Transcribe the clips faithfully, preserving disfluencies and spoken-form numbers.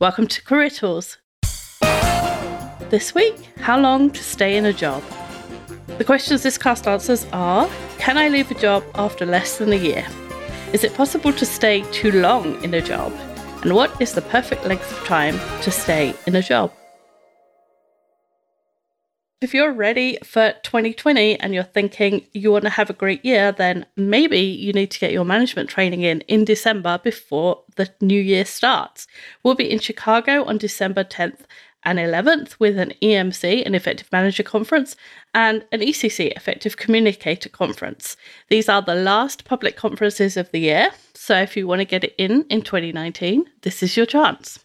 Welcome to Career Tools. This week, how long to stay in a job? The questions this cast answers are, can I leave a job after less than a year? Is it possible to stay too long in a job? And what is the perfect length of time to stay in a job? If you're ready for twenty twenty and you're thinking you want to have a great year, then maybe you need to get your management training in in December before the new year starts. We'll be in Chicago on December tenth and eleventh with an E M C, an Effective Manager Conference, and an E C C, Effective Communicator Conference. These are the last public conferences of the year, so if you want to get it in in twenty nineteen, this is your chance.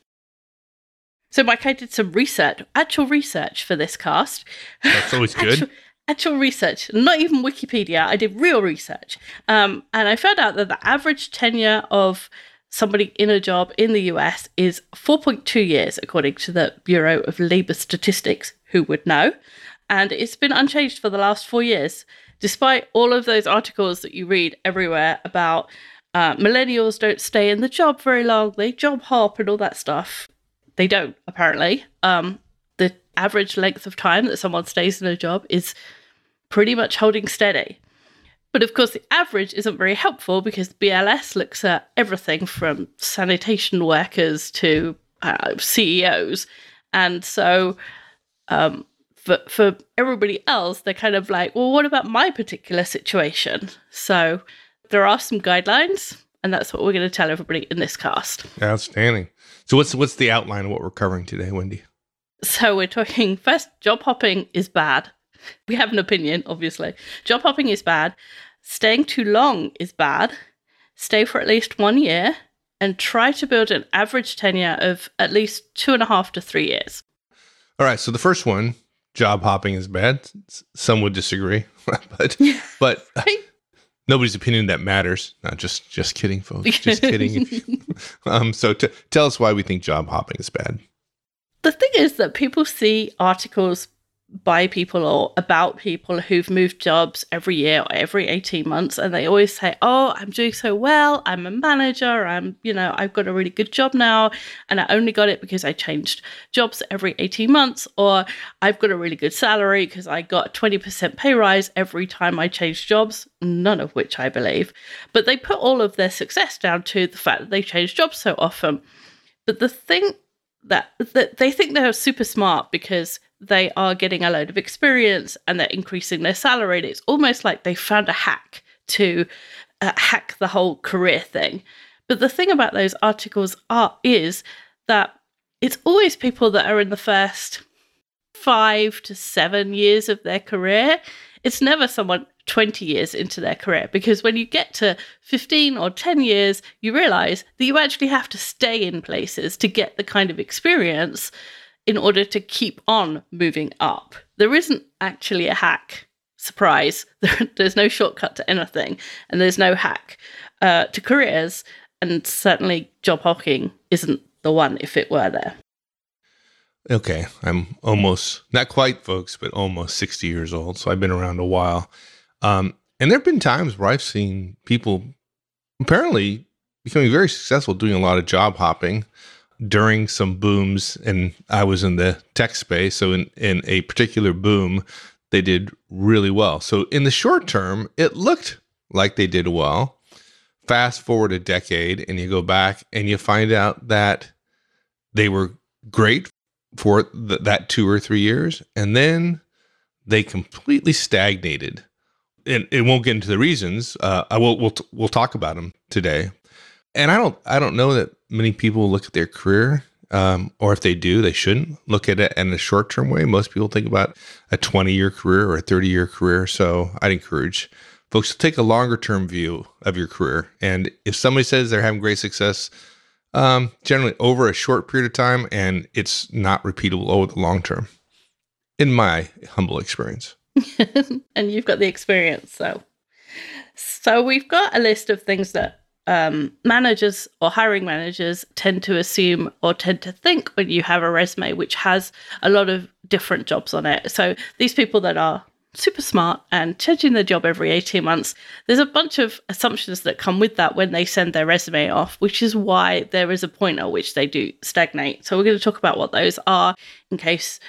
So, Mike, I did some research, actual research for this cast. That's always good. Actual, actual research, not even Wikipedia. I did real research. Um, and I found out that the average tenure of somebody in a job in the U S is four point two years, according to the Bureau of Labor Statistics, who would know. And it's been unchanged for the last four years, despite all of those articles that you read everywhere about uh, millennials don't stay in the job very long, they job hop and all that stuff. They don't, apparently. Um, the average length of time that someone stays in a job is pretty much holding steady. But of course, the average isn't very helpful because B L S looks at everything from sanitation workers to uh, C E Os. And so um, for, for everybody else, they're kind of like, well, what about my particular situation? So there are some guidelines, and that's what we're going to tell everybody in this cast. Outstanding. So what's what's the outline of what we're covering today, Wendy? So we're talking first, job hopping is bad. We have an opinion, obviously. Job hopping is bad. Staying too long is bad. Stay for at least one year and try to build an average tenure of at least two and a half to three years. All right. So the first one, job hopping is bad. Some would disagree, but but right? Nobody's opinion that matters. No, just just kidding, folks. Just kidding. um, so t- tell us why we think job hopping is bad. The thing is that people see articles by people or about people who've moved jobs every year or every eighteen months, and they always say, oh, I'm doing so well. I'm a manager. I'm, you know, I've got a really good job now, and I only got it because I changed jobs every eighteen months, or I've got a really good salary because I got twenty percent pay rise every time I changed jobs, none of which I believe. But they put all of their success down to the fact that they changed jobs so often. But the thing that, that they think they're super smart because they are getting a load of experience and they're increasing their salary. And it's almost like they found a hack to uh, hack the whole career thing. But the thing about those articles are is that it's always people that are in the first five to seven years of their career. It's never someone twenty years into their career, because when you get to fifteen or ten years, you realize that you actually have to stay in places to get the kind of experience in order to keep on moving up. There isn't actually a hack. Surprise. There's no shortcut to anything, and there's no hack uh, to careers, and certainly job hopping isn't the one if it were there. Okay, I'm almost, not quite, folks, but almost sixty years old, so I've been around a while. Um, and there have been times where I've seen people apparently becoming very successful doing a lot of job hopping during some booms, and I was in the tech space, so in, in a particular boom, they did really well. So in the short term, it looked like they did well. Fast forward a decade, and you go back, and you find out that they were great for th- that two or three years, and then they completely stagnated. And it won't get into the reasons. Uh, I will. We'll t- we'll talk about them today. And I don't. I don't know that many people look at their career, um, or if they do, they shouldn't look at it in a short-term way. Most people think about a twenty-year career or a thirty-year career. So I'd encourage folks to take a longer-term view of your career. And if somebody says they're having great success, um, generally over a short period of time, and it's not repeatable over the long term, in my humble experience. And you've got the experience, so. So we've got a list of things that Um, managers or hiring managers tend to assume or tend to think when you have a resume which has a lot of different jobs on it. So these people that are super smart and changing their job every eighteen months. There's a bunch of assumptions that come with that when they send their resume off, which is why there is a point at which they do stagnate. So we're going to talk about what those are in case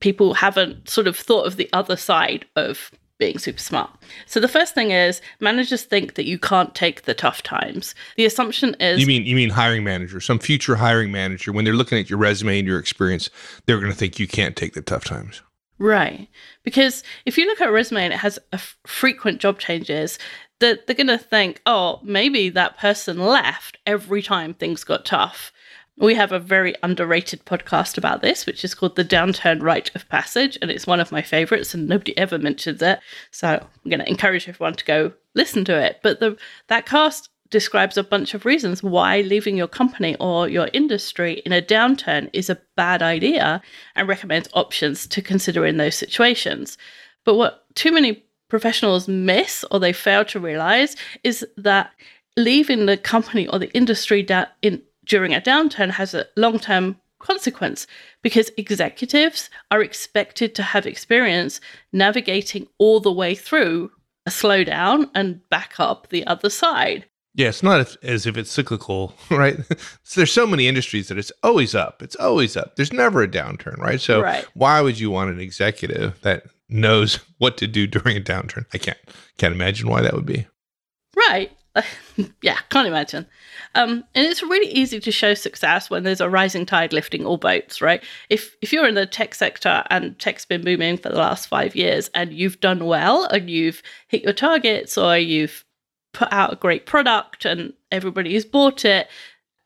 people haven't sort of thought of the other side of being super smart. So the first thing is managers think that you can't take the tough times. The assumption is... You mean you mean hiring manager, some future hiring manager, when they're looking at your resume and your experience, they're going to think you can't take the tough times. Right. Because if you look at a resume and it has a f- frequent job changes, they're, they're going to think, oh, maybe that person left every time things got tough. We have a very underrated podcast about this, which is called The Downturn Rite of Passage, and it's one of my favorites, and nobody ever mentions it. So I'm going to encourage everyone to go listen to it. But the, that cast describes a bunch of reasons why leaving your company or your industry in a downturn is a bad idea and recommends options to consider in those situations. But what too many professionals miss or they fail to realize is that leaving the company or the industry da- in during a downturn has a long-term consequence because executives are expected to have experience navigating all the way through a slowdown and back up the other side. Yeah, it's not as if it's cyclical, right? So there's so many industries that it's always up. It's always up. There's never a downturn, right? So right. Why would you want an executive that knows what to do during a downturn? I can't can't imagine why that would be. Right. Yeah, can't imagine. Um, and it's really easy to show success when there's a rising tide lifting all boats, right? If if you're in the tech sector and tech's been booming for the last five years and you've done well and you've hit your targets or you've put out a great product and everybody's bought it,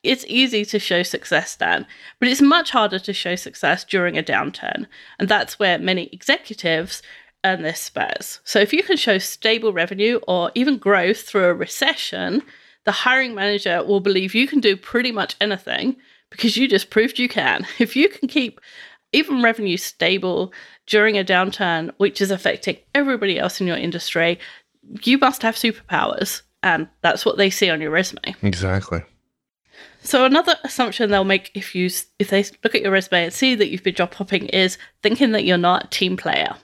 it's easy to show success then. But it's much harder to show success during a downturn. And that's where many executives earn their spurs. So if you can show stable revenue or even growth through a recession, the hiring manager will believe you can do pretty much anything because you just proved you can. If you can keep even revenue stable during a downturn, which is affecting everybody else in your industry, you must have superpowers. And that's what they see on your resume. Exactly. So another assumption they'll make if you if they look at your resume and see that you've been job hopping is thinking that you're not a team player.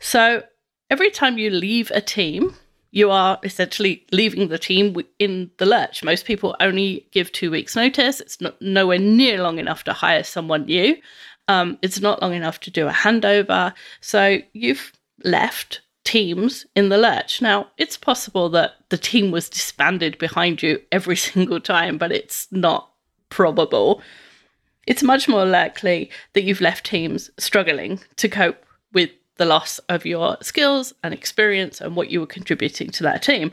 So every time you leave a team, you are essentially leaving the team in the lurch. Most people only give two weeks' notice. It's not nowhere near long enough to hire someone new. Um, it's not long enough to do a handover. So you've left teams in the lurch. Now, it's possible that the team was disbanded behind you every single time, but it's not probable. It's much more likely that you've left teams struggling to cope with the loss of your skills and experience and what you were contributing to that team.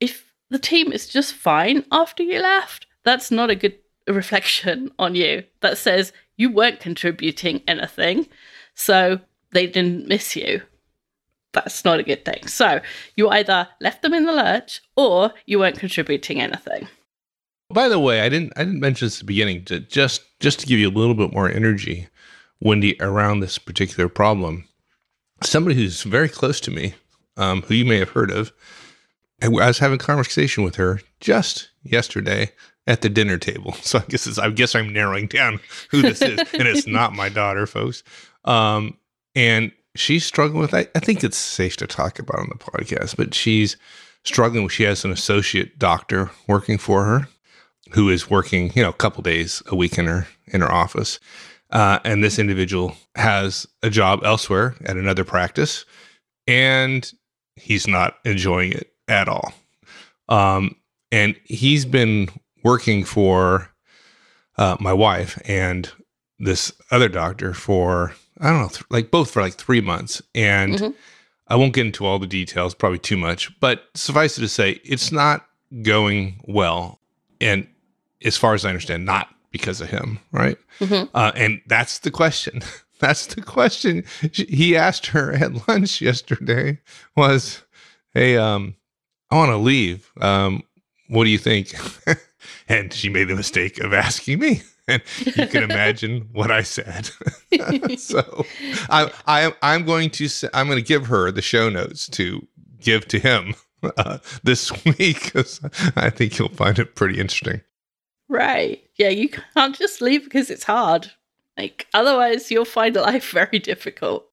If the team is just fine after you left, that's not a good reflection on you. That says you weren't contributing anything, so they didn't miss you. That's not a good thing. So you either left them in the lurch or you weren't contributing anything. By the way, I didn't I didn't mention this at the beginning, to just, just to give you a little bit more energy, Wendy, around this particular problem. Somebody who's very close to me, um, who you may have heard of, I was having a conversation with her just yesterday at the dinner table. So I guess it's, I guess I'm narrowing down who this is, and it's not my daughter, folks. Um, and she's struggling with, I, I think it's safe to talk about on the podcast, but she's struggling. She has an associate doctor working for her who is working, you know, a couple days a week in her in her office. Uh, and this individual has a job elsewhere at another practice, and he's not enjoying it at all. Um, and he's been working for uh, my wife and this other doctor for, I don't know, th- like both for like three months. And mm-hmm. I won't get into all the details, probably too much, but suffice it to say, it's not going well. And as far as I understand, not because of him, right? Mm-hmm. Uh, and that's the question. That's the question she, he asked her at lunch yesterday was, hey, um, I want to leave. Um, what do you think? And she made the mistake of asking me. And you can imagine what I said. So I, I, I'm going to I'm going to give her the show notes to give to him uh, this week, because I think you'll find it pretty interesting. Right. Yeah, you can't just leave because it's hard. Like, otherwise, you'll find life very difficult.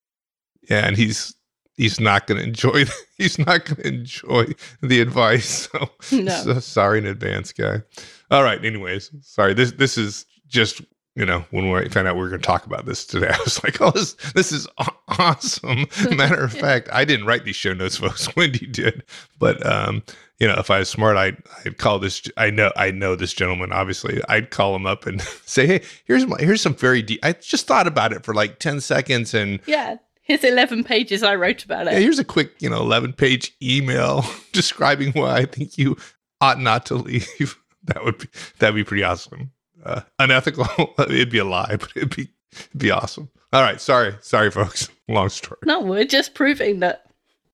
Yeah, and he's he's not going to enjoy. The, he's not going to enjoy the advice. So, no. so sorry in advance, guy. All right. Anyways, sorry. This this is just, you know, when we found out we were going to talk about this today, I was like, oh, this this is awesome. Matter of fact, I didn't write these show notes, folks. Wendy did, but um, you know, if I was smart, I'd I'd call this. I know I know this gentleman. Obviously, I'd call him up and say, hey, here's my here's some very deep. I just thought about it for like ten seconds, and yeah. Here's eleven pages I wrote about it. Yeah, here's a quick, you know, eleven-page email describing why I think you ought not to leave. That would be that'd be pretty awesome. Uh, unethical, it'd be a lie, but it'd be it'd be awesome. All right, sorry, sorry, folks. Long story. No, we're just proving that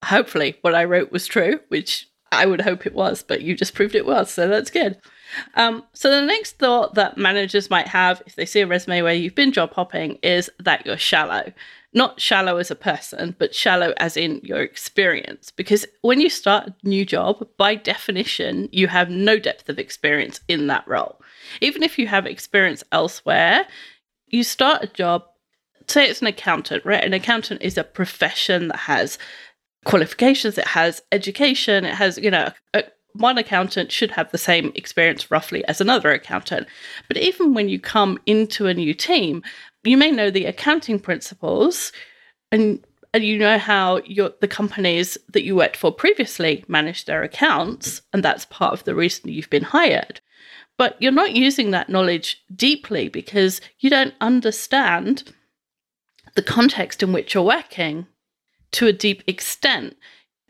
hopefully what I wrote was true, which I would hope it was, but you just proved it was, so that's good. Um, so the next thought that managers might have if they see a resume where you've been job hopping is that you're shallow. Not shallow as a person, but shallow as in your experience. Because when you start a new job, by definition, you have no depth of experience in that role. Even if you have experience elsewhere, you start a job, say it's an accountant, right? An accountant is a profession that has qualifications, it has education, it has, you know, a, one accountant should have the same experience roughly as another accountant. But even when you come into a new team, you may know the accounting principles and, and you know how your, the companies that you worked for previously managed their accounts, and that's part of the reason you've been hired. But you're not using that knowledge deeply because you don't understand the context in which you're working to a deep extent.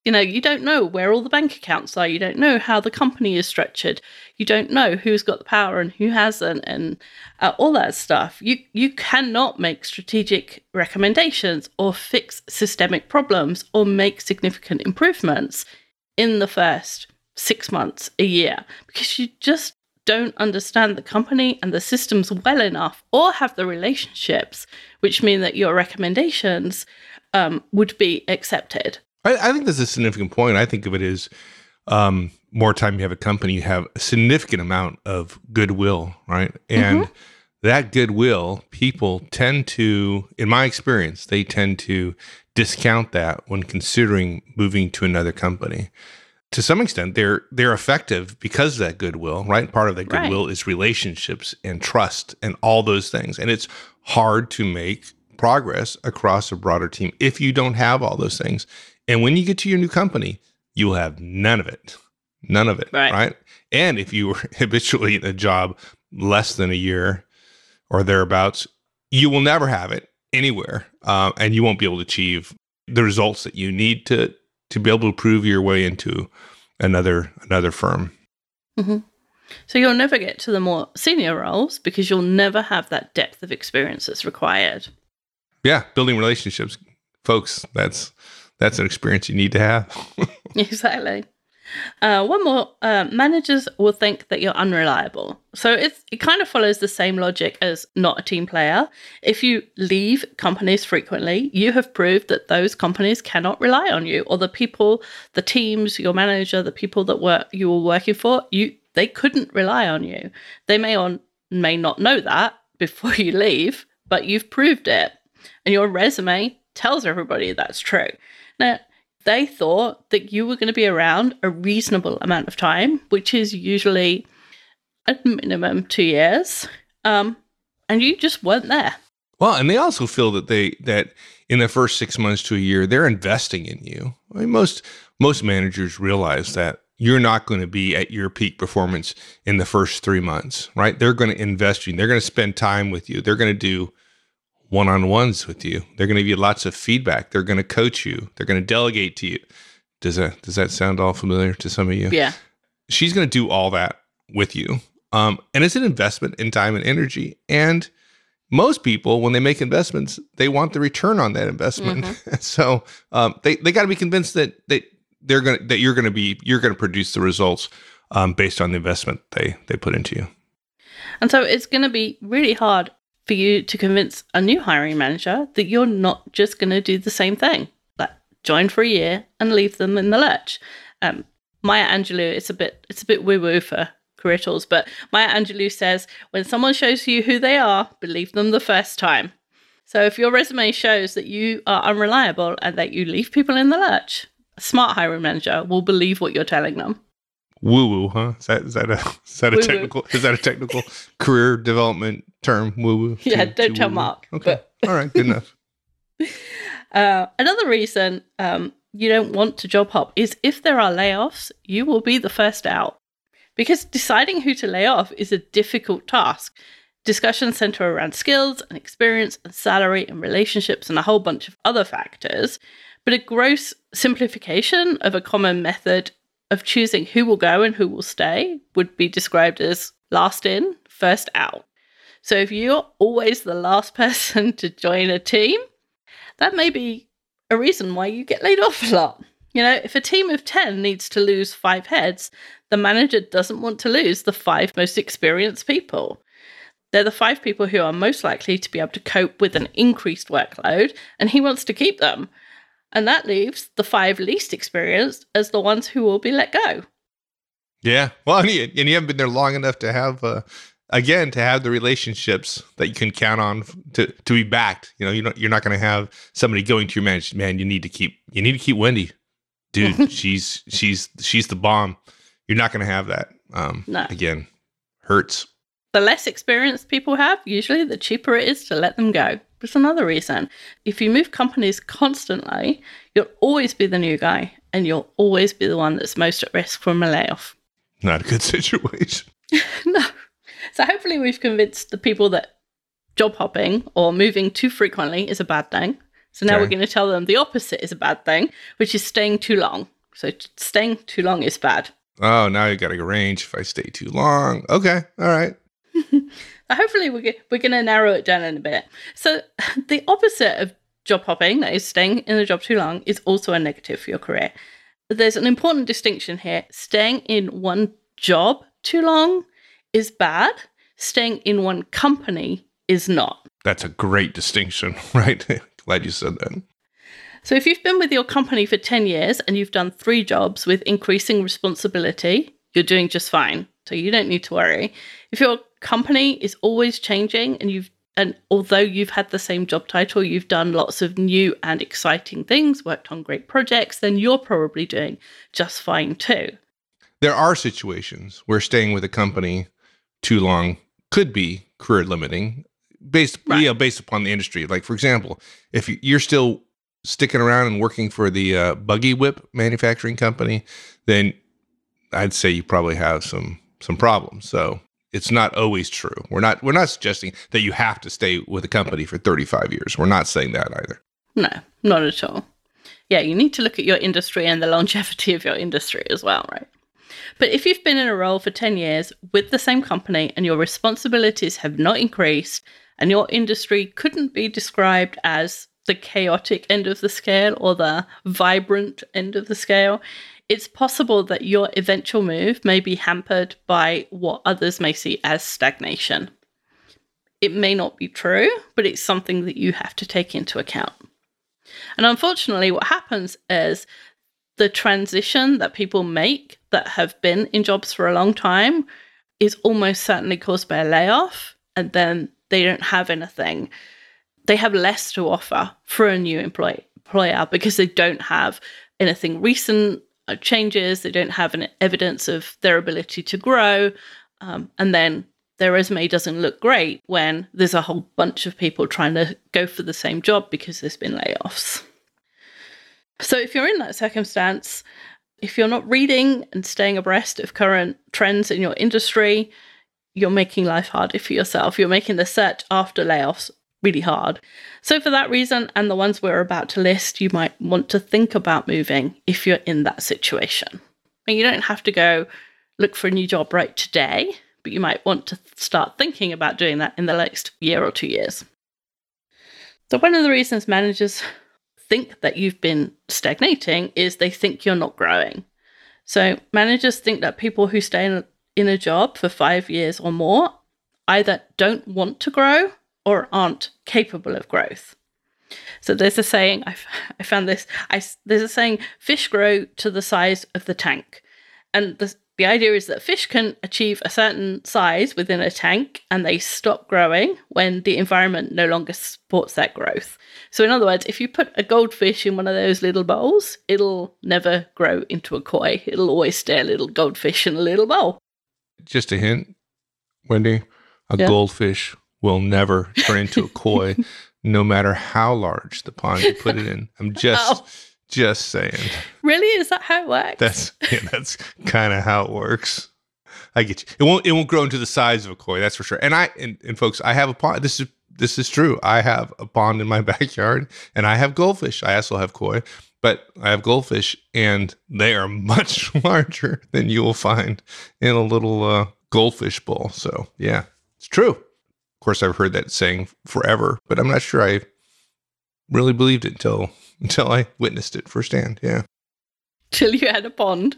You know, you don't know where all the bank accounts are. You don't know how the company is structured. You don't know who's got the power and who hasn't and uh, all that stuff. You you cannot make strategic recommendations or fix systemic problems or make significant improvements in the first six months, a year, because you just don't understand the company and the systems well enough or have the relationships, which mean that your recommendations um, would be accepted. I think that's a significant point. I think of it as um, more time you have a company, you have a significant amount of goodwill, right? And mm-hmm. that goodwill, people tend to, in my experience, they tend to discount that when considering moving to another company. To some extent, they're they're effective because of that goodwill, right? Part of that goodwill right. is relationships and trust and all those things. And it's hard to make progress across a broader team if you don't have all those things. And when you get to your new company, you will have none of it, none of it, right. right? And if you were habitually in a job less than a year or thereabouts, you will never have it anywhere, um, and you won't be able to achieve the results that you need to to be able to prove your way into another another firm. Mm-hmm. So you'll never get to the more senior roles because you'll never have that depth of experience that's required. Yeah, building relationships, folks. That's. That's an experience you need to have. Exactly. Uh, one more, uh, managers will think that you're unreliable. So it's, it kind of follows the same logic as not a team player. If you leave companies frequently, you have proved that those companies cannot rely on you, or the people, the teams, your manager, the people that work you were working for, you they couldn't rely on you. They may on may not know that before you leave, but you've proved it, and your resume tells everybody that's true. Now, they thought that you were going to be around a reasonable amount of time, which is usually at minimum two years, um, and you just weren't there. Well, and they also feel that they that in the first six months to a year, they're investing in you. I mean, most most managers realize that you're not going to be at your peak performance in the first three months, right? They're going to invest in you. They're going to spend time with you. They're going to do one-on-ones with you. They're going to give you lots of feedback. They're going to coach you. They're going to delegate to you. Does that does that sound all familiar to some of you? Yeah. She's going to do all that with you. Um, and it's an investment in time and energy. And most people, when they make investments, they want the return on that investment. Mm-hmm. So um, they they got to be convinced that that they're going to, that you're going to be you're going to produce the results um, based on the investment they they put into you. And so it's going to be really hard for you to convince a new hiring manager that you're not just going to do the same thing, like join for a year and leave them in the lurch. Um, Maya Angelou, it's a bit it's a bit woo-woo for career tools, but Maya Angelou says, when someone shows you who they are, believe them the first time. So if your resume shows that you are unreliable and that you leave people in the lurch, a smart hiring manager will believe what you're telling them. Woo-woo, huh? Is that, is that a, is that a technical, is that a technical career development term, woo-woo? Yeah, to, don't to tell woo-woo. Mark. Okay, but... all right, good enough. Uh, another reason um, you don't want to job hop is if there are layoffs, you will be the first out. Because deciding who to lay off is a difficult task. Discussions center around skills and experience and salary and relationships and a whole bunch of other factors. But a gross simplification of a common method of choosing who will go and who will stay would be described as last in, first out. So if you're always the last person to join a team, that may be a reason why you get laid off a lot. You know, if a team of ten needs to lose five heads, the manager doesn't want to lose the five most experienced people. They're the five people who are most likely to be able to cope with an increased workload, and he wants to keep them. And that leaves the five least experienced as the ones who will be let go. Yeah. Well, and you, and you haven't been there long enough to have, uh, again, to have the relationships that you can count on to, to be backed. You know, you're not, you're not going to have somebody going to your manager, man, you need to keep, you need to keep Wendy. Dude, she's, she's, she's the bomb. You're not going to have that. Um, no. Again, hurts. The less experienced people have, usually the cheaper it is to let them go. That's another reason. If you move companies constantly, you'll always be the new guy and you'll always be the one that's most at risk from a layoff. Not a good situation. No. So hopefully we've convinced the people that job hopping or moving too frequently is a bad thing. So now okay. We're going to tell them the opposite is a bad thing, which is staying too long. So staying too long is bad. Oh, now you got to arrange if I stay too long. Okay. All right. Hopefully we're, g- we're going to narrow it down in a bit. So the opposite of job hopping, that is staying in the job too long, is also a negative for your career. There's an important distinction here. Staying in one job too long is bad. Staying in one company is not. That's a great distinction, right? Glad you said that. So if you've been with your company for ten years and you've done three jobs with increasing responsibility, you're doing just fine. So you don't need to worry. If your company is always changing and you've and although you've had the same job title, you've done lots of new and exciting things, worked on great projects, then you're probably doing just fine too. There are situations where staying with a company too long could be career limiting based, right. you know, based upon the industry. Like, for example, if you're still sticking around and working for the uh, buggy whip manufacturing company, then I'd say you probably have some some problems. So it's not always true. We're not we're not suggesting that you have to stay with a company for thirty-five years. We're not saying that either. No, not at all. Yeah, you need to look at your industry and the longevity of your industry as well, right? But if you've been in a role for ten years with the same company and your responsibilities have not increased and your industry couldn't be described as the chaotic end of the scale or the vibrant end of the scale, it's possible that your eventual move may be hampered by what others may see as stagnation. It may not be true, but it's something that you have to take into account. And unfortunately, what happens is the transition that people make that have been in jobs for a long time is almost certainly caused by a layoff, and then they don't have anything. They have less to offer for a new employee, employer because they don't have anything recent changes. They don't have an evidence of their ability to grow. Um, and then their resume doesn't look great when there's a whole bunch of people trying to go for the same job because there's been layoffs. So if you're in that circumstance, if you're not reading and staying abreast of current trends in your industry, you're making life harder for yourself. You're making the search after layoffs really hard. So for that reason, and the ones we're about to list, you might want to think about moving if you're in that situation. And you don't have to go look for a new job right today, but you might want to start thinking about doing that in the next year or two years. So one of the reasons managers think that you've been stagnating is they think you're not growing. So managers think that people who stay in a job for five years or more either don't want to grow or aren't capable of growth. So there's a saying, I, f- I found this, I, there's a saying, fish grow to the size of the tank. And the, The idea is that fish can achieve a certain size within a tank and they stop growing when the environment no longer supports that growth. So in other words, if you put a goldfish in one of those little bowls, it'll never grow into a koi. It'll always stay a little goldfish in a little bowl. Just a hint, Wendy, a yeah. goldfish will never turn into a koi, no matter how large the pond you put it in. I'm just... Oh. Just saying. Really? Is that how it works? That's yeah, that's kind of how it works. I get you. It won't it won't grow into the size of a koi, that's for sure. And I and, and folks, I have a pond. This is this is true. I have a pond in my backyard and I have goldfish. I also have koi, but I have goldfish and they are much larger than you will find in a little uh, goldfish bowl. So yeah, it's true. Of course, I've heard that saying forever, but I'm not sure I really believed it until Until I witnessed it firsthand, yeah. Till you had a pond.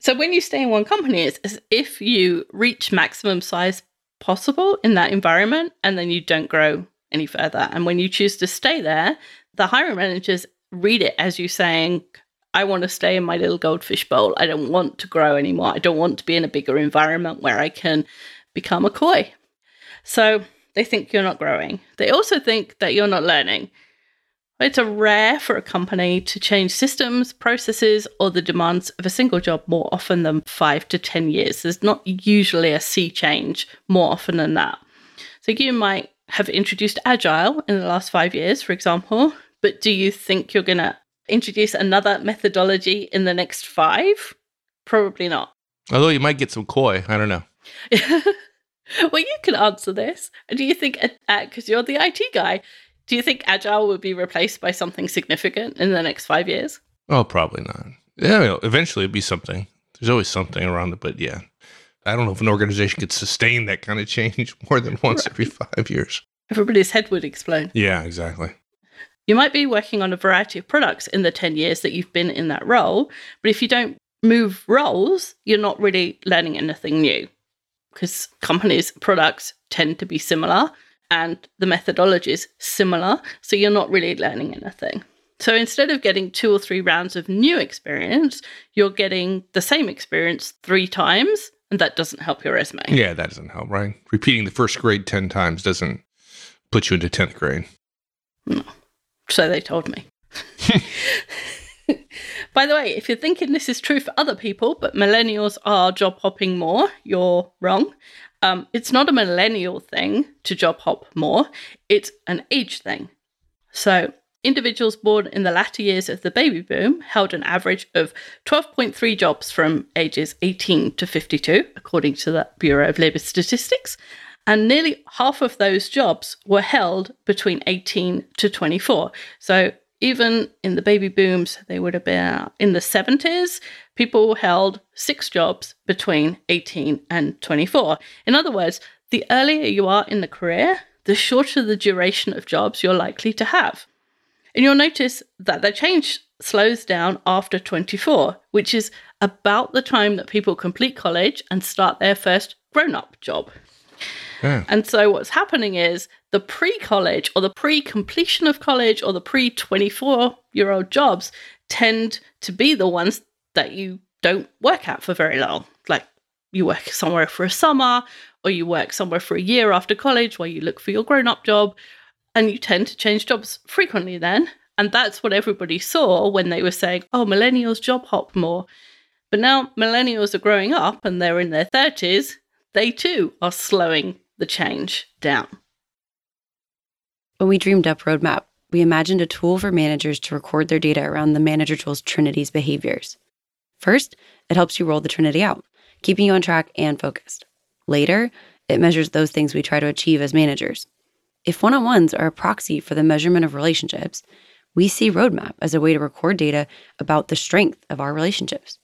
So when you stay in one company, it's as if you reach maximum size possible in that environment, and then you don't grow any further. And when you choose to stay there, the hiring managers read it as you saying, I want to stay in my little goldfish bowl. I don't want to grow anymore. I don't want to be in a bigger environment where I can become a koi. So they think you're not growing. They also think that you're not learning. It's a rare for a company to change systems, processes, or the demands of a single job more often than five to ten years. There's not usually a sea change more often than that. So you might have introduced Agile in the last five years, for example, but do you think you're going to introduce another methodology in the next five? Probably not. Although you might get some koi. I don't know. Well, you can answer this. Do you think, because you're the I T guy, do you think Agile would be replaced by something significant in the next five years? Oh, probably not. Yeah, I mean, eventually it'd be something. There's always something around it, but yeah. I don't know if an organization could sustain that kind of change more than once right. every five years. Everybody's head would explode. Yeah, exactly. You might be working on a variety of products in the ten years that you've been in that role, but if you don't move roles, you're not really learning anything new because companies' products tend to be similar. And the methodology is similar, so you're not really learning anything. So instead of getting two or three rounds of new experience, you're getting the same experience three times, and that doesn't help your resume. Yeah, that doesn't help, right? Repeating the first grade ten times doesn't put you into tenth grade. No. So they told me. By the way, if you're thinking this is true for other people, but millennials are job hopping more, you're wrong. Um, it's not a millennial thing to job hop more. It's an age thing. So individuals born in the latter years of the baby boom held an average of twelve point three jobs from ages eighteen to fifty-two, according to the Bureau of Labor Statistics. And nearly half of those jobs were held between eighteen to twenty-four. So even in the baby booms, they would have been in the seventies, people held six jobs between eighteen and twenty-four. In other words, the earlier you are in the career, the shorter the duration of jobs you're likely to have. And you'll notice that the change slows down after twenty-four, which is about the time that people complete college and start their first grown-up job. Yeah. And so what's happening is the pre-college or the pre-completion of college or the pre-twenty-four-year-old jobs tend to be the ones that you don't work at for very long. Like you work somewhere for a summer or you work somewhere for a year after college where you look for your grown-up job, and you tend to change jobs frequently then. And that's what everybody saw when they were saying, oh, millennials job hop more. But now millennials are growing up and they're in their thirties. They too are slowing the change down. When we dreamed up Roadmap, we imagined a tool for managers to record their data around the manager tool's Trinity's behaviors. First, it helps you roll the Trinity out, keeping you on track and focused. Later, it measures those things we try to achieve as managers. If one-on-ones are a proxy for the measurement of relationships, we see Roadmap as a way to record data about the strength of our relationships.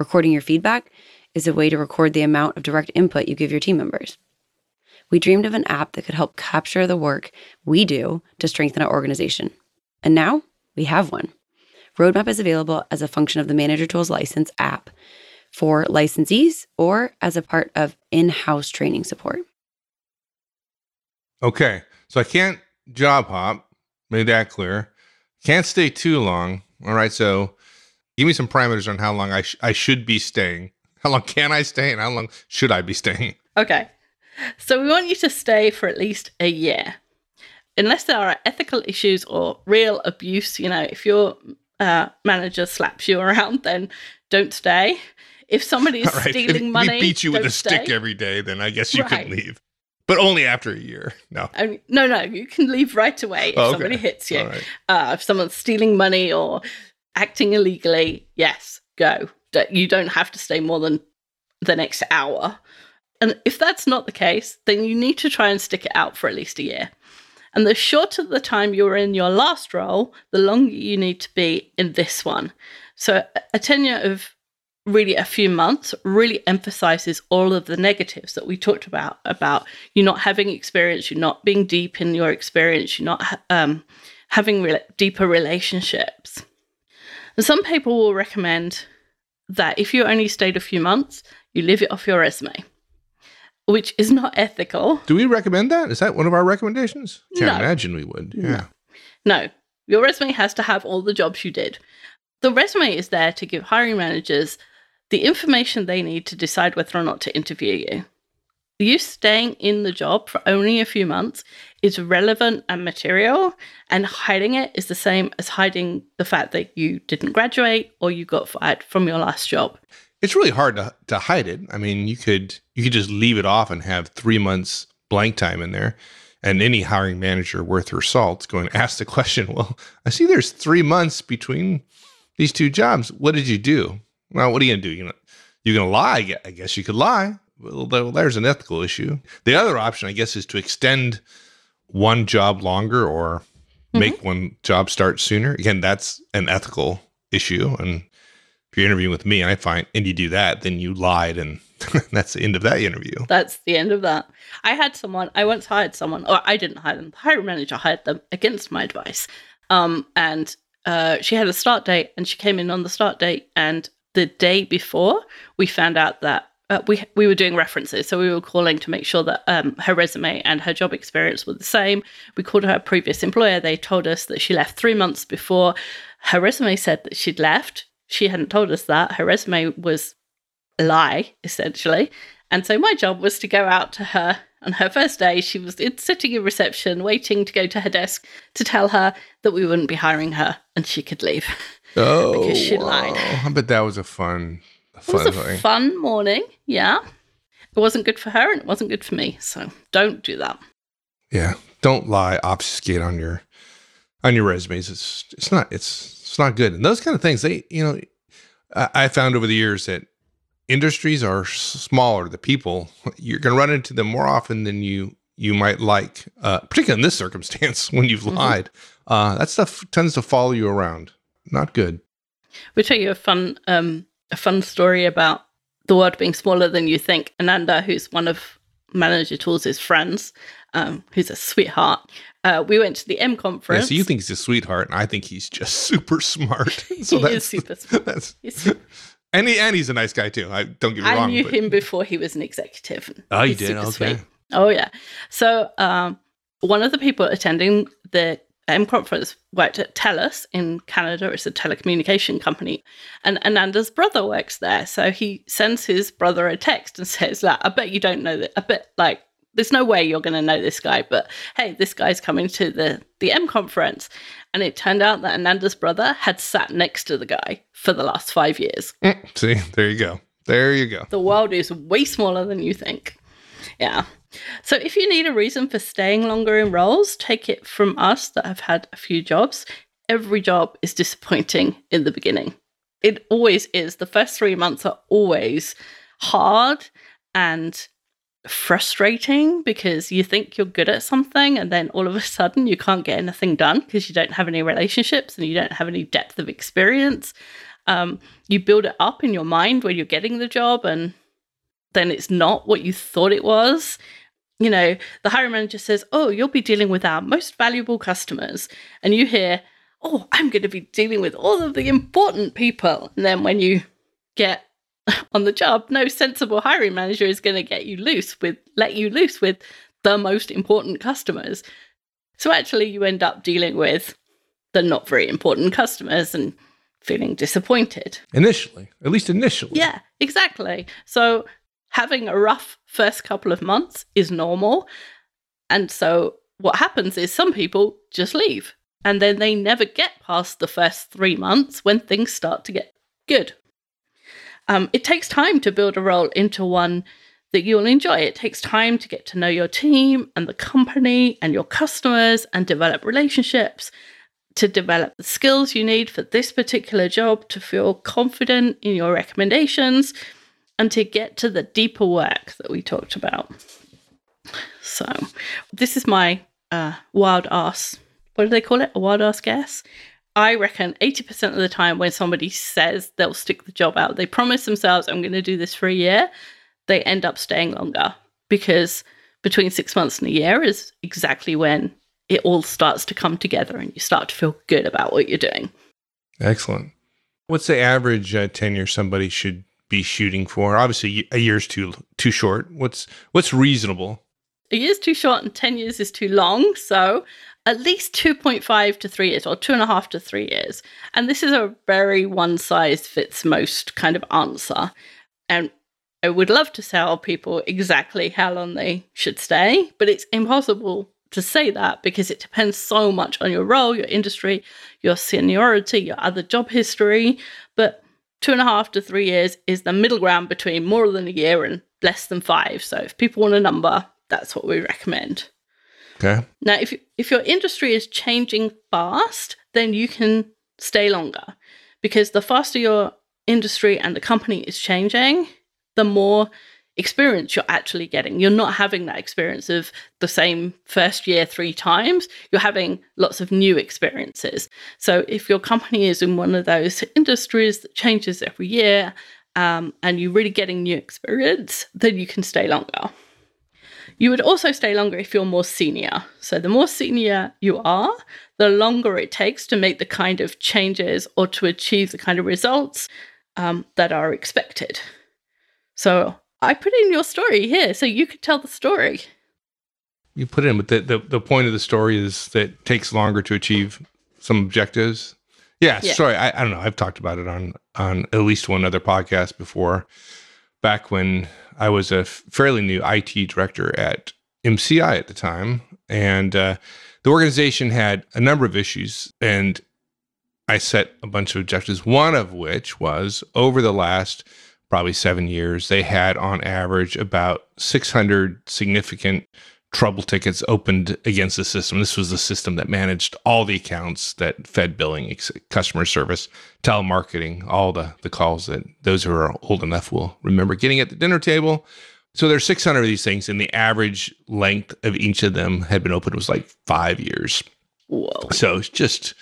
Recording your feedback is a way to record the amount of direct input you give your team members. We dreamed of an app that could help capture the work we do to strengthen our organization. And now we have one. Roadmap is available as a function of the Manager Tools License app for licensees or as a part of in-house training support. Okay, so I can't job hop, made that clear. Can't stay too long. All right, so Give me some parameters on how long I, sh- I should be staying. How long can I stay and how long should I be staying? Okay. So we want you to stay for at least a year. Unless there are ethical issues or real abuse, you know, if your uh, manager slaps you around, then don't stay. If somebody is right. stealing if money, he beats you with a stay. stick every day, then I guess you right. can leave. But only after a year. No. Um, no, no. You can leave right away if oh, okay. somebody hits you. Right. Uh, if someone's stealing money or acting illegally, yes, go. You don't have to stay more than the next hour. And if that's not the case, then you need to try and stick it out for at least a year. And the shorter the time you were in your last role, the longer you need to be in this one. So a tenure of really a few months really emphasizes all of the negatives that we talked about, about you not having experience, you not being deep in your experience, you not um, having re- deeper relationships. And some people will recommend that if you only stayed a few months, you leave it off your resume, which is not ethical. Do we recommend that? Is that one of our recommendations? Can't no. imagine we would. Yeah. No. no. Your resume has to have all the jobs you did. The resume is there to give hiring managers the information they need to decide whether or not to interview you. You staying in the job for only a few months is relevant and material, and hiding it is the same as hiding the fact that you didn't graduate or you got fired from your last job. It's really hard to, to hide it. I mean, you could you could just leave it off and have three months blank time in there, and any hiring manager worth her salt's going to ask the question, well, I see there's three months between these two jobs. What did you do? Well, what are you going to do? You know, you're going to lie. I guess you could lie. Well, there's an ethical issue. The other option, I guess, is to extend one job longer or mm-hmm. make one job start sooner. Again, that's an ethical issue. And if you're interviewing with me and I find, and you do that, then you lied. And that's the end of that interview. That's the end of that. I had someone, I once hired someone, or I didn't hire them. The hiring manager hired them against my advice. Um, and uh, she had a start date and she came in on the start date. And the day before, we found out that Uh, we we were doing references, so we were calling to make sure that um, her resume and her job experience were the same. We called her previous employer. They told us that she left three months before. Her resume said that she'd left. She hadn't told us that. Her resume was a lie, essentially. And so my job was to go out to her on her first day. She was sitting in reception, waiting to go to her desk to tell her that we wouldn't be hiring her and she could leave. Oh, because she wow. lied. I bet that was a fun... It was a fun morning, yeah. It wasn't good for her and it wasn't good for me, so don't do that. Yeah, don't lie, obfuscate on your on your resumes. It's it's not it's it's not good. And those kind of things, they you know, I, I found over the years that industries are smaller. The people you're going to run into them more often than you you might like, uh, particularly in this circumstance when you've mm-hmm. lied. Uh, that stuff tends to follow you around. Not good. We'll tell you a fun. Um, A fun story about the world being smaller than you think. Ananda, who's one of Manager Tools' friends, um, who's a sweetheart, uh, we went to the M conference. Yeah, so you think he's a sweetheart, and I think he's just super smart. So he that's, is super smart. That's, he's, and, he, and he's a nice guy, too. I Don't get me I wrong. I knew but, him before he was an executive. Oh, you did? Okay. Sweet. Oh, yeah. So um, one of the people attending the M conference worked at Telus in Canada. It's a telecommunication company. And Ananda's brother works there. So he sends his brother a text and says, like, I bet you don't know that. I bet, like, there's no way you're going to know this guy. But, hey, this guy's coming to the, the M conference. And it turned out that Ananda's brother had sat next to the guy for the last five years. Mm, see, there you go. There you go. The world is way smaller than you think. Yeah. So if you need a reason for staying longer in roles, take it from us that have had a few jobs. Every job is disappointing in the beginning. It always is. The first three months are always hard and frustrating because you think you're good at something and then all of a sudden you can't get anything done because you don't have any relationships and you don't have any depth of experience. Um, you build it up in your mind when you're getting the job and then it's not what you thought it was. You know, the hiring manager says, oh, you'll be dealing with our most valuable customers. And you hear, oh, I'm going to be dealing with all of the important people. And then when you get on the job, no sensible hiring manager is going to get you loose with, let you loose with the most important customers. So actually you end up dealing with the not very important customers and feeling disappointed. Initially, at least initially. Yeah, exactly. So having a rough first couple of months is normal. And so what happens is some people just leave. And then they never get past the first three months when things start to get good. Um, it takes time to build a role into one that you'll enjoy. It takes time to get to know your team and the company and your customers and develop relationships, to develop the skills you need for this particular job, to feel confident in your recommendations, and to get to the deeper work that we talked about. So this is my uh, wild ass, what do they call it? A wild ass guess? I reckon eighty percent of the time when somebody says they'll stick the job out, they promise themselves, I'm going to do this for a year, they end up staying longer, because between six months and a year is exactly when it all starts to come together and you start to feel good about what you're doing. Excellent. What's the average uh, tenure somebody should be shooting for? Obviously, a year's too too short. What's what's reasonable? A year's too short and ten years is too long. So at least two point five to three years, or two and a half to three years. And this is a very one size fits most kind of answer. And I would love to tell people exactly how long they should stay, but it's impossible to say that because it depends so much on your role, your industry, your seniority, your other job history. But two and a half to three years is the middle ground between more than a year and less than five. So if people want a number, that's what we recommend. Okay. Now, if if your industry is changing fast, then you can stay longer, because the faster your industry and the company is changing, the more experience you're actually getting. You're not having that experience of the same first year three times. You're having lots of new experiences. So if your company is in one of those industries that changes every year, um, and you're really getting new experience, then you can stay longer. You would also stay longer if you're more senior. So the more senior you are, the longer it takes to make the kind of changes or to achieve the kind of results um, that are expected. So I put in your story here so you could tell the story. You put in, but the, the, the point of the story is that it takes longer to achieve some objectives. Yeah, yeah. Sorry, I, I don't know. I've talked about it on on at least one other podcast before. Back when I was a fairly new I T director at M C I at the time. And uh, the organization had a number of issues. And I set a bunch of objectives, one of which was over the last probably seven years, they had on average about six hundred significant trouble tickets opened against the system. This was the system that managed all the accounts that fed billing, customer service, telemarketing, all the, the calls that those who are old enough will remember getting at the dinner table. So there's six hundred of these things, and the average length of each of them had been open was like five years. Whoa! So it's just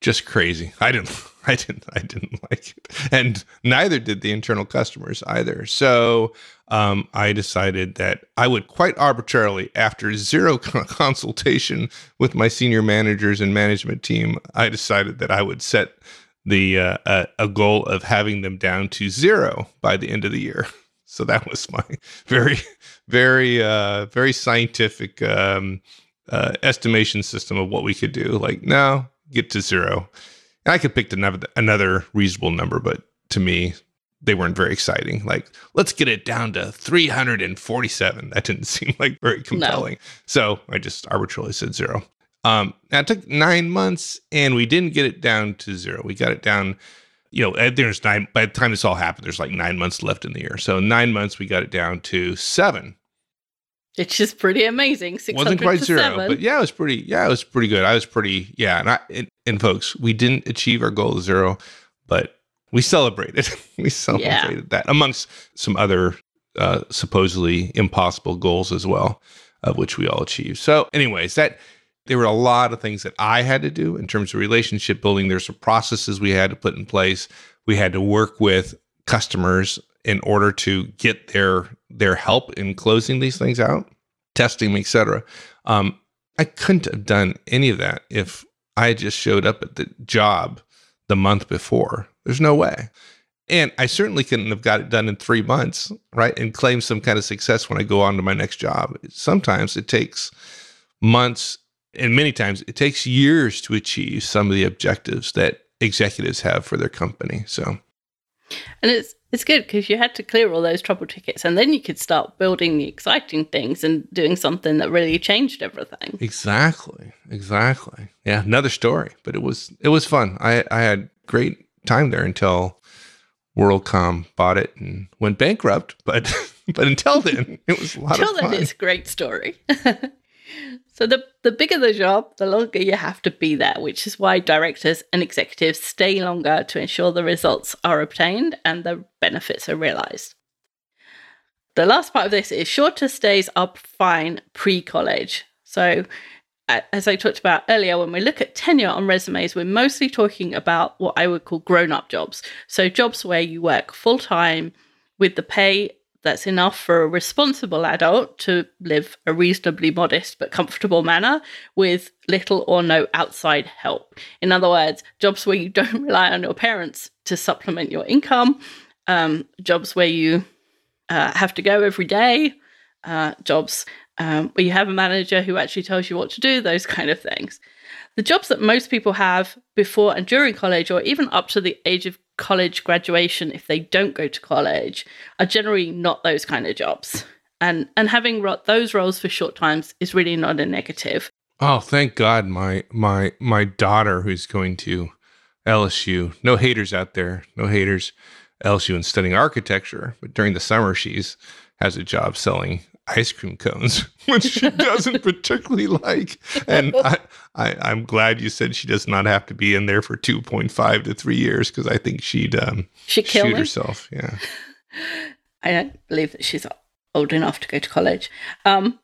just crazy. I didn't, I didn't, I didn't like it, and neither did the internal customers either. So Um, I decided that I would quite arbitrarily, after zero con- consultation with my senior managers and management team, I decided that I would set the uh, a, a goal of having them down to zero by the end of the year. So that was my very, very, uh, very scientific um, uh, estimation system of what we could do. Like, no, get to zero. And I could pick another, another reasonable number, but to me, they weren't very exciting. Like, let's get it down to three hundred forty-seven. That didn't seem like very compelling. No. So I just arbitrarily said zero. Um, now it took nine months and we didn't get it down to zero. We got it down, you know, there's nine, by the time this all happened, there's like nine months left in the year. So nine months, we got it down to seven. It's just pretty amazing. Wasn't quite zero, seven. But yeah, it was pretty, yeah, it was pretty good. I was pretty, yeah. And I, and, and folks, we didn't achieve our goal of zero, but We celebrated. We celebrated yeah. that amongst some other uh, supposedly impossible goals as well, of which we all achieved. So anyways, that there were a lot of things that I had to do in terms of relationship building. There's some processes we had to put in place. We had to work with customers in order to get their their help in closing these things out, testing, et cetera. Um, I couldn't have done any of that if I just showed up at the job the month before. There's no way. And I certainly couldn't have got it done in three months, right? And claim some kind of success when I go on to my next job. Sometimes it takes months, and many times it takes years to achieve some of the objectives that executives have for their company. So, and it's it's good because you had to clear all those trouble tickets, and then you could start building the exciting things and doing something that really changed everything. Exactly, exactly. Yeah, another story, but it was it was fun. I I had great time there until WorldCom bought it and went bankrupt. But but until then, it was a lot until of fun. Until then, it's a great story. So the, the bigger the job, the longer you have to be there, which is why directors and executives stay longer to ensure the results are obtained and the benefits are realized. The last part of this is shorter stays are fine pre-college. So as I talked about earlier, when we look at tenure on resumes, we're mostly talking about what I would call grown-up jobs. So jobs where you work full-time with the pay that's enough for a responsible adult to live a reasonably modest but comfortable manner with little or no outside help. In other words, jobs where you don't rely on your parents to supplement your income, um, jobs where you uh, have to go every day, uh, jobs um, where you have a manager who actually tells you what to do, those kind of things. The jobs that most people have before and during college, or even up to the age of college graduation if they don't go to college, are generally not those kind of jobs. And and having ro- those roles for short times is really not a negative. Oh, thank God my my my daughter who's going to L S U, no haters out there, no haters, L S U and studying architecture, but during the summer she's has a job selling ice cream cones, which she doesn't particularly like. And I, I, I'm glad you said she does not have to be in there for two point five to three years, because I think she'd um, she shoot him. herself. Yeah, I don't believe that she's old enough to go to college. Um,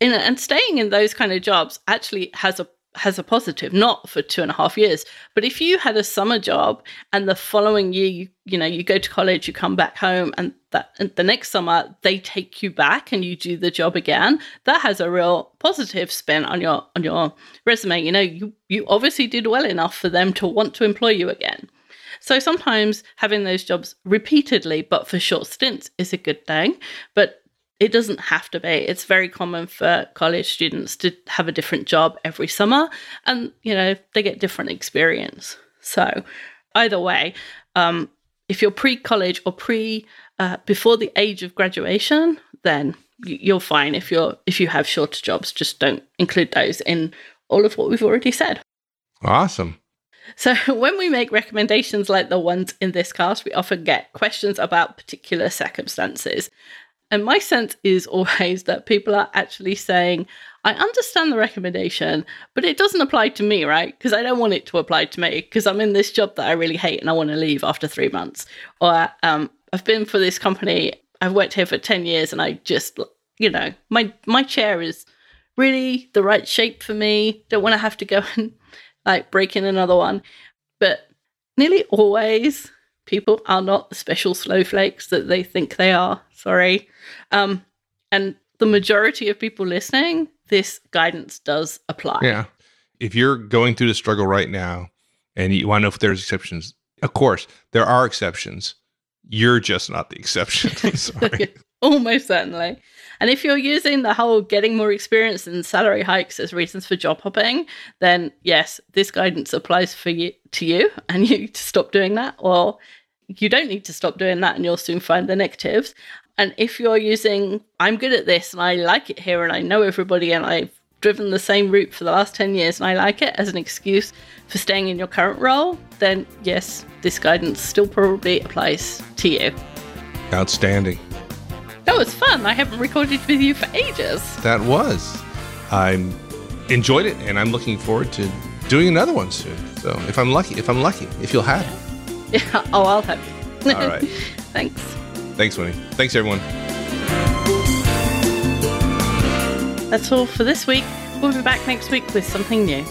in, and staying in those kind of jobs actually has a has a positive, not for two and a half years. But if you had a summer job and the following year, you, you know, you go to college, you come back home, and that and the next summer they take you back and you do the job again, that has a real positive spin on your on your resume. You know, you, you obviously did well enough for them to want to employ you again. So sometimes having those jobs repeatedly, but for short stints, is a good thing. But it doesn't have to be. It's very common for college students to have a different job every summer, and, you know, they get different experience. So either way, um, if you're pre-college or pre uh, before the age of graduation, then you're fine. If you're if you have shorter jobs, just don't include those in all of what we've already said. Awesome. So when we make recommendations like the ones in this cast, we often get questions about particular circumstances. And my sense is always that people are actually saying, I understand the recommendation, but it doesn't apply to me, right? Because I don't want it to apply to me, because I'm in this job that I really hate and I want to leave after three months. Or um, I've been for this company, I've worked here for ten years, and I just, you know, my, my chair is really the right shape for me. Don't want to have to go and like break in another one. But nearly always, people are not the special snowflakes that they think they are. Sorry. Um, and the majority of people listening, this guidance does apply. Yeah. If you're going through the struggle right now and you want to know if there's exceptions, of course, there are exceptions. You're just not the exception. Sorry. Almost certainly. And if you're using the whole getting more experience and salary hikes as reasons for job hopping, then yes, this guidance applies for you, to you, and you need to stop doing that, or you don't need to stop doing that and you'll soon find the negatives. And if you're using, I'm good at this and I like it here and I know everybody and I've driven the same route for the last ten years and I like it, as an excuse for staying in your current role, then yes, this guidance still probably applies to you. Outstanding. That was fun. I haven't recorded with you for ages. That was. I enjoyed it, and I'm looking forward to doing another one soon. So if I'm lucky, if I'm lucky, if you'll have it. Yeah. Oh, I'll have it. All right. Thanks. Thanks, Winnie. Thanks, everyone. That's all for this week. We'll be back next week with something new.